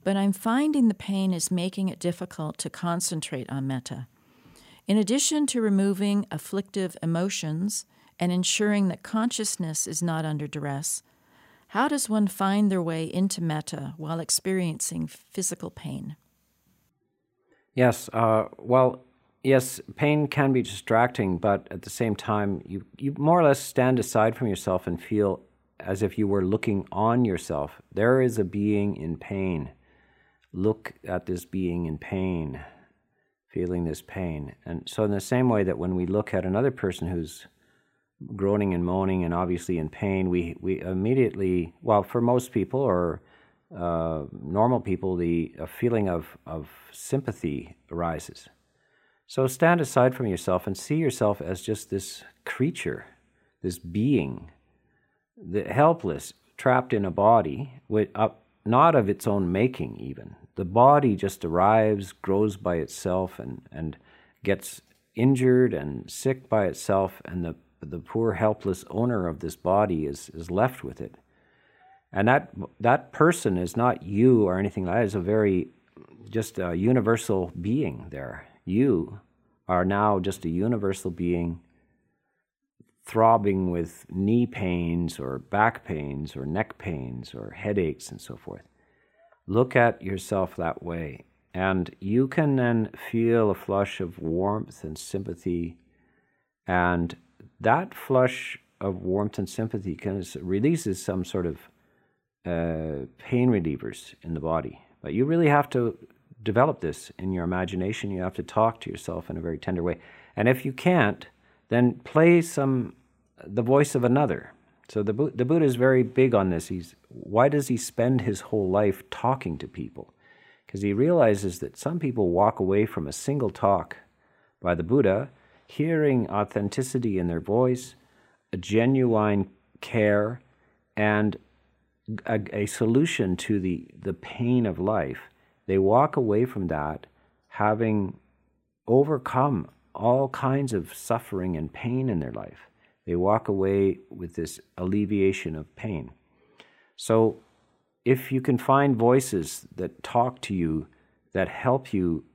but I'm finding the pain is making it difficult to concentrate on metta. In addition to removing afflictive emotions and ensuring that consciousness is not under duress, how does one find their way into metta while experiencing physical pain? Yes, uh, well, yes, pain can be distracting, but at the same time, you, you more or less stand aside from yourself and feel as if you were looking on yourself. There is a being in pain. Look at this being in pain, feeling this pain. And so in the same way that when we look at another person who's groaning and moaning and obviously in pain, we, we immediately, well, for most people or uh, normal people, the a feeling of, of sympathy arises. So stand aside from yourself and see yourself as just this creature, this being, the helpless, trapped in a body, with, uh, not of its own making even. The body just arrives, grows by itself, and, and gets injured and sick by itself, and the the poor helpless owner of this body is, is left with it. And that that person is not you or anything like that. It's a very, just a universal being there. You are now just a universal being throbbing with knee pains or back pains or neck pains or headaches and so forth. Look at yourself that way. And you can then feel a flush of warmth and sympathy, and that flush of warmth and sympathy can releases some sort of uh, pain relievers in the body. But you really have to develop this in your imagination. You have to talk to yourself in a very tender way. And if you can't, then play some the voice of another. So the, the Buddha is very big on this. He's, why does he spend his whole life talking to people? Because he realizes that some people walk away from a single talk by the Buddha hearing authenticity in their voice, a genuine care, and a, a solution to the, the pain of life. They walk away from that having overcome all kinds of suffering and pain in their life. They walk away with this alleviation of pain. So if you can find voices that talk to you, that help you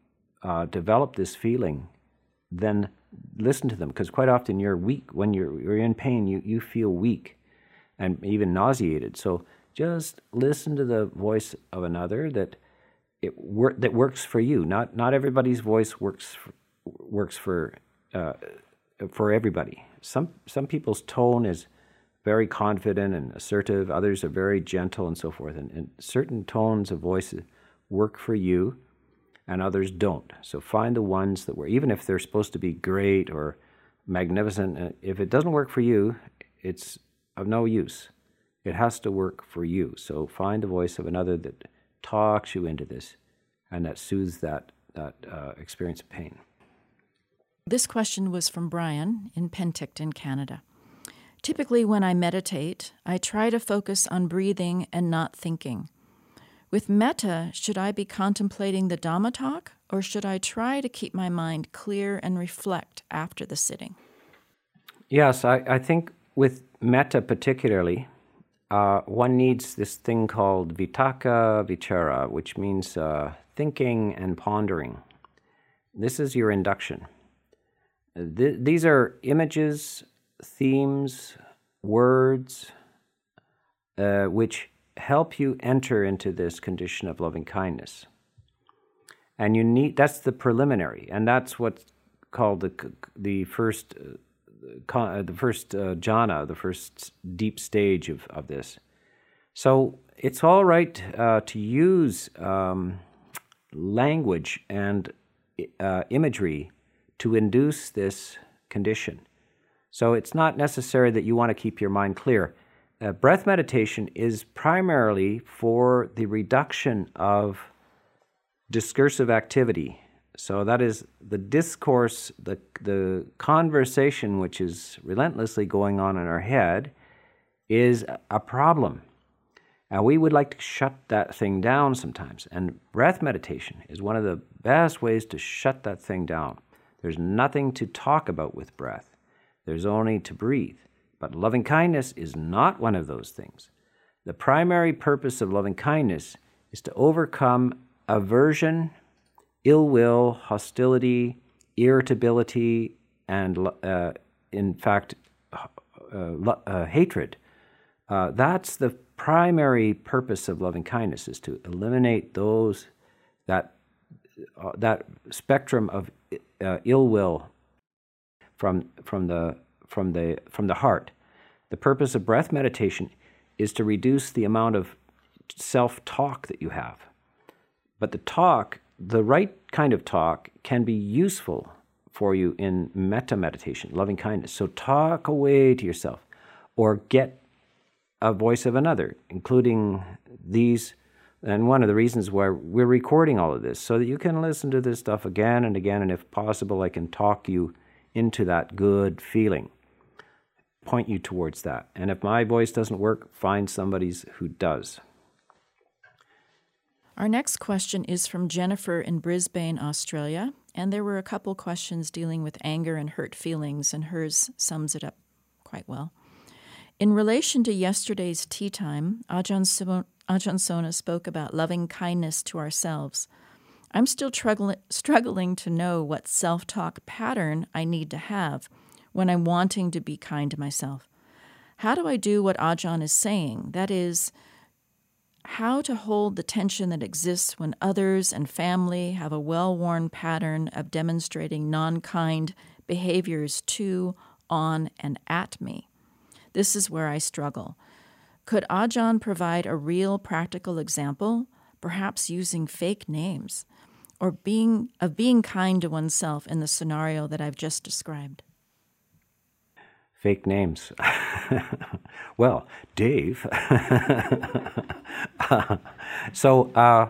uh, develop this feeling, then listen to them, because quite often you're weak. When you're, you're in pain, you, you feel weak and even nauseated. So just listen to the voice of another that it wor that works for you. Not not everybody's voice works for, works for uh, for everybody. Some some people's tone is very confident and assertive. Others are very gentle and so forth. And, and certain tones of voices work for you, and others don't. So find the ones that were, even if they're supposed to be great or magnificent, if it doesn't work for you, it's of no use. It has to work for you. So find the voice of another that talks you into this and that soothes that, that uh, experience of pain. This question was from Brian in Penticton, Canada. Typically when I meditate, I try to focus on breathing and not thinking. With metta, should I be contemplating the Dhamma talk, or should I try to keep my mind clear and reflect after the sitting? Yes, I, I think with metta particularly, uh, one needs this thing called vitaka vichara, which means uh, thinking and pondering. This is your induction. Th these are images, themes, words, uh, which help you enter into this condition of loving kindness. And you need, that's the preliminary, and that's what's called the the first uh, the first uh, jhana, the first deep stage of, of this. So it's all right uh, to use um, language and uh, imagery to induce this condition. So it's not necessary that you want to keep your mind clear. Uh, breath meditation is primarily for the reduction of discursive activity. So that is the discourse, the, the conversation which is relentlessly going on in our head is a problem. And we would like to shut that thing down sometimes. And breath meditation is one of the best ways to shut that thing down. There's nothing to talk about with breath. There's only to breathe. But loving-kindness is not one of those things. The primary purpose of loving-kindness is to overcome aversion, ill will, hostility, irritability, and uh, in fact, uh, uh, hatred. Uh, that's the primary purpose of loving-kindness, is to eliminate those, that, uh, that spectrum of uh, ill will from, from the From the, from the heart. The purpose of breath meditation is to reduce the amount of self-talk that you have. But the talk, the right kind of talk, can be useful for you in metta meditation, loving kindness. So talk away to yourself, or get a voice of another, including these. And one of the reasons why we're recording all of this, so that you can listen to this stuff again and again, and if possible, I can talk you into that good feeling. Point you towards that. And if my voice doesn't work, find somebody's who does. Our next question is from Jennifer in Brisbane, Australia. And there were a couple questions dealing with anger and hurt feelings, and hers sums it up quite well. In relation to yesterday's tea time, Ajahn Sona, Ajahn Sona spoke about loving kindness to ourselves. I'm still struggling to know what self-talk pattern I need to have when I'm wanting to be kind to myself. How do I do what Ajahn is saying? That is, how to hold the tension that exists when others and family have a well-worn pattern of demonstrating non-kind behaviors to, on, and at me. This is where I struggle. Could Ajahn provide a real practical example, perhaps using fake names, or being of being kind to oneself in the scenario that I've just described? Fake names. Well, Dave. uh, so, uh,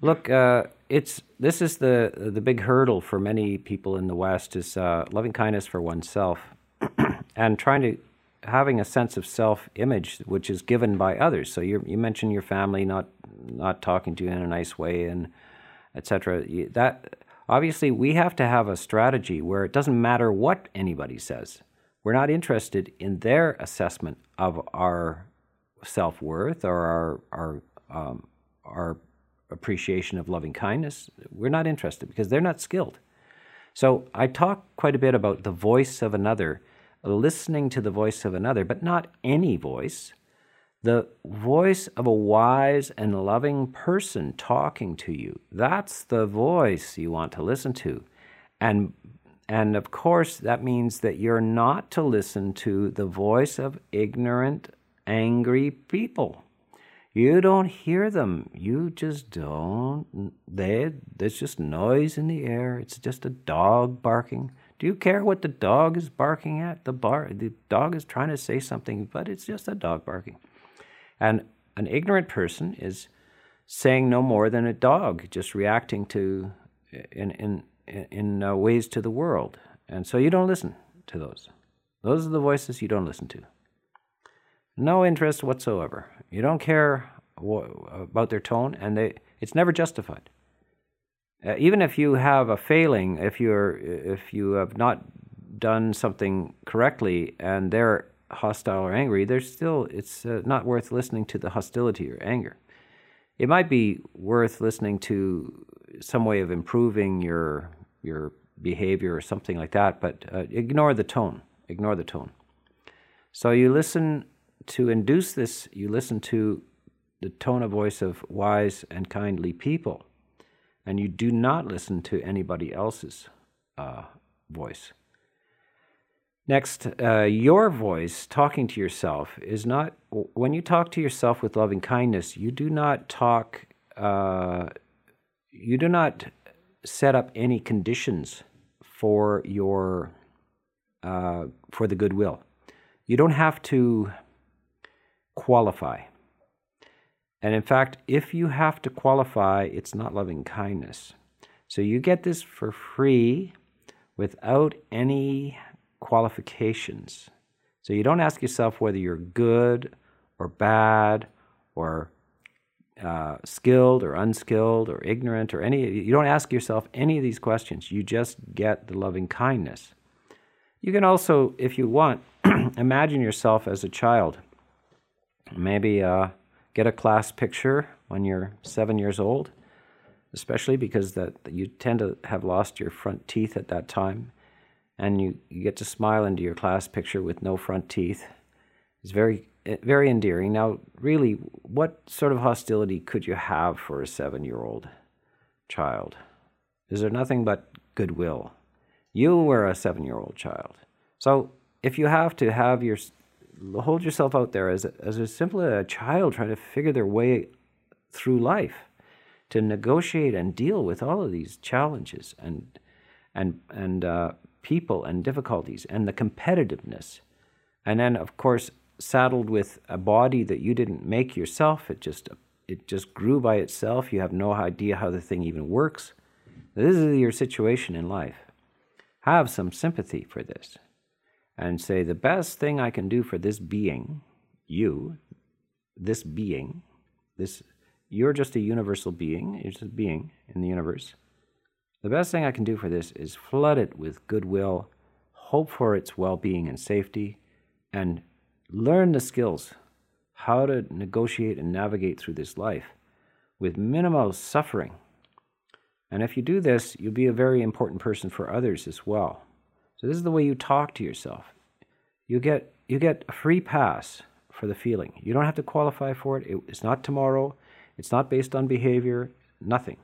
look, uh, it's this is the the big hurdle for many people in the West, is uh, loving kindness for oneself, and trying to having a sense of self-image which is given by others. So you you mentioned your family not not talking to you in a nice way, and et cetera. That obviously we have to have a strategy where it doesn't matter what anybody says. We're not interested in their assessment of our self-worth or our our um, our appreciation of loving kindness. We're not interested because they're not skilled. So I talk quite a bit about the voice of another, listening to the voice of another, but not any voice. The voice of a wise and loving person talking to you. That's the voice you want to listen to. And, and of course, that means that you're not to listen to the voice of ignorant, angry people. You don't hear them. You just don't. They, there's just noise in the air. It's just a dog barking. Do you care what the dog is barking at? The, bar, the dog is trying to say something, but it's just a dog barking. And an ignorant person is saying no more than a dog, just reacting to in in in uh, ways to the world. And so you don't listen to those. Those are the voices you don't listen to. No interest whatsoever. You don't care wh- about their tone, and they it's never justified. Uh, even if you have a failing, if you're if you have not done something correctly, and they're hostile or angry, there's still, it's uh, not worth listening to the hostility or anger. It might be worth listening to some way of improving your your behavior or something like that, but uh, ignore the tone. Ignore the tone. So you listen to induce this, you listen to the tone of voice of wise and kindly people, and you do not listen to anybody else's uh, voice. Next, uh, your voice talking to yourself is not, when you talk to yourself with loving kindness, you do not talk, uh, you do not set up any conditions for your, uh, for the goodwill. You don't have to qualify. And in fact, if you have to qualify, it's not loving kindness. So you get this for free without any qualifications. So you don't ask yourself whether you're good or bad or uh, skilled or unskilled or ignorant or any, you don't ask yourself any of these questions. You just get the loving kindness. You can also, if you want, imagine yourself as a child. Maybe uh, get a class picture when you're seven years old, especially because that you tend to have lost your front teeth at that time, and you, you get to smile into your class picture with no front teeth. It's very, very endearing. Now, really, what sort of hostility could you have for a seven-year-old child? Is there nothing but goodwill? You were a seven-year-old child. So if you have to have your... hold yourself out there as, a, as a simply a child trying to figure their way through life, to negotiate and deal with all of these challenges and, and, and uh, people and difficulties and the competitiveness. And then, of course, saddled with a body that you didn't make yourself, it just, it just grew by itself. You have no idea how the thing even works. This is your situation in life. Have some sympathy for this. And say, the best thing I can do for this being, you, this being, this, you're just a universal being, you're just a being in the universe. The best thing I can do for this is flood it with goodwill, hope for its well-being and safety, and learn the skills, how to negotiate and navigate through this life with minimal suffering. And if you do this, you'll be a very important person for others as well. So this is the way you talk to yourself. You get, you get a free pass for the feeling. You don't have to qualify for it. it. It's not tomorrow. It's not based on behavior, nothing.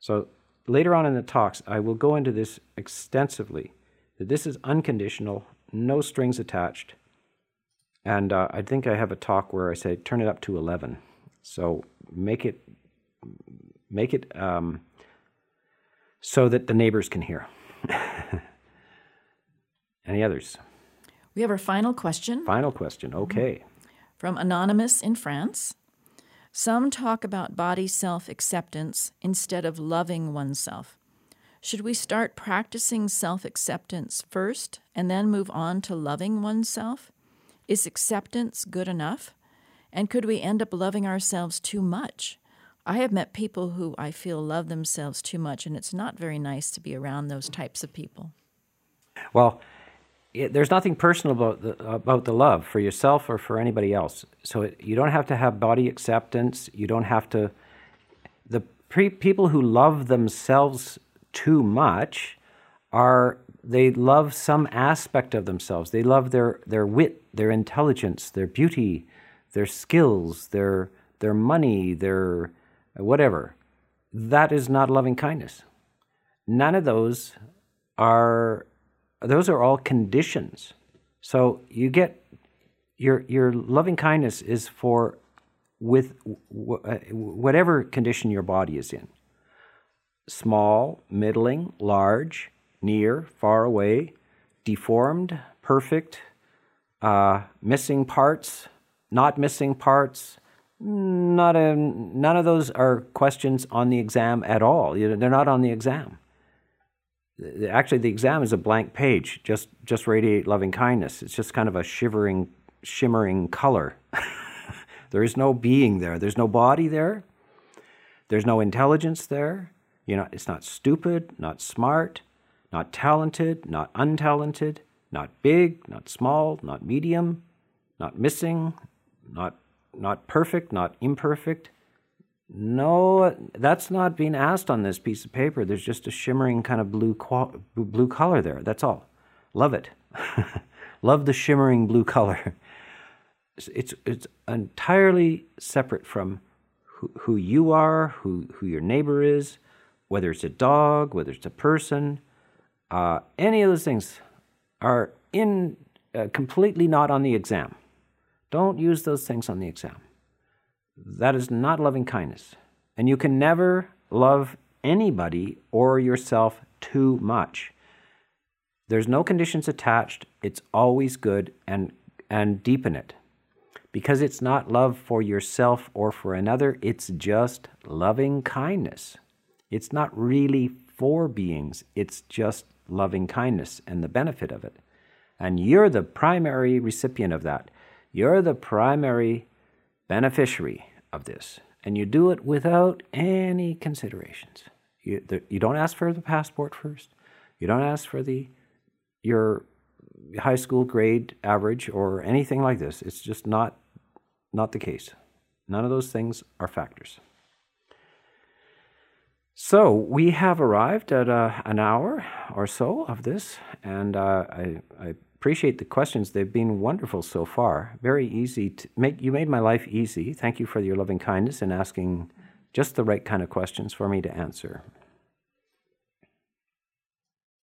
So later on in the talks, I will go into this extensively, that this is unconditional, no strings attached. And uh, I think I have a talk where I say, turn it up to eleven. So make it, make it um, so that the neighbors can hear. Any others? We have our final question. Final question, okay. Mm-hmm. From Anonymous in France. Some talk about body self-acceptance instead of loving oneself. Should we start practicing self-acceptance first and then move on to loving oneself? Is acceptance good enough? And could we end up loving ourselves too much? I have met people who I feel love themselves too much, and it's not very nice to be around those types of people. Well, it, there's nothing personal about the, about the love for yourself or for anybody else. So it, you don't have to have body acceptance. You don't have to... The pre, people who love themselves too much are... They love some aspect of themselves. They love their, their wit, their intelligence, their beauty, their skills, their, their money, their whatever. That is not loving kindness. None of those are... Those are all conditions. So you get, your your loving kindness is for with w whatever condition your body is in. Small, middling, large, near, far away, deformed, perfect, uh, missing parts, not missing parts. Not a, none of those are questions on the exam at all. You know, they're not on the exam. Actually, the exam is a blank page, just just radiate loving kindness. It's just kind of a shivering, shimmering color. There is no being there. There's no body there. There's no intelligence there. You know, it's not stupid, not smart, not talented, not untalented, not big, not small, not medium, not missing, not not perfect, not imperfect. No, that's not being asked on this piece of paper. There's just a shimmering kind of blue blue color there. That's all. Love it. Love the shimmering blue color. It's it's entirely separate from who, who you are, who who your neighbor is, whether it's a dog, whether it's a person. Uh, any of those things are in uh, completely not on the exam. Don't use those things on the exam. That is not loving kindness. And you can never love anybody or yourself too much. There's no conditions attached. It's always good, and, and deepen it. Because it's not love for yourself or for another, it's just loving kindness. It's not really for beings, it's just loving kindness and the benefit of it. And you're the primary recipient of that. You're the primary beneficiary of this, And you do it without any considerations. You, the, you don't ask for the passport first. You don't ask for the your high school grade average or anything like this. It's just not, not the case. None of those things are factors. So we have arrived at uh, an hour or so of this, and uh, I, I appreciate the questions. They've been wonderful so far. Very easy to make. You made my life easy. Thank you for your loving kindness in asking just the right kind of questions for me to answer.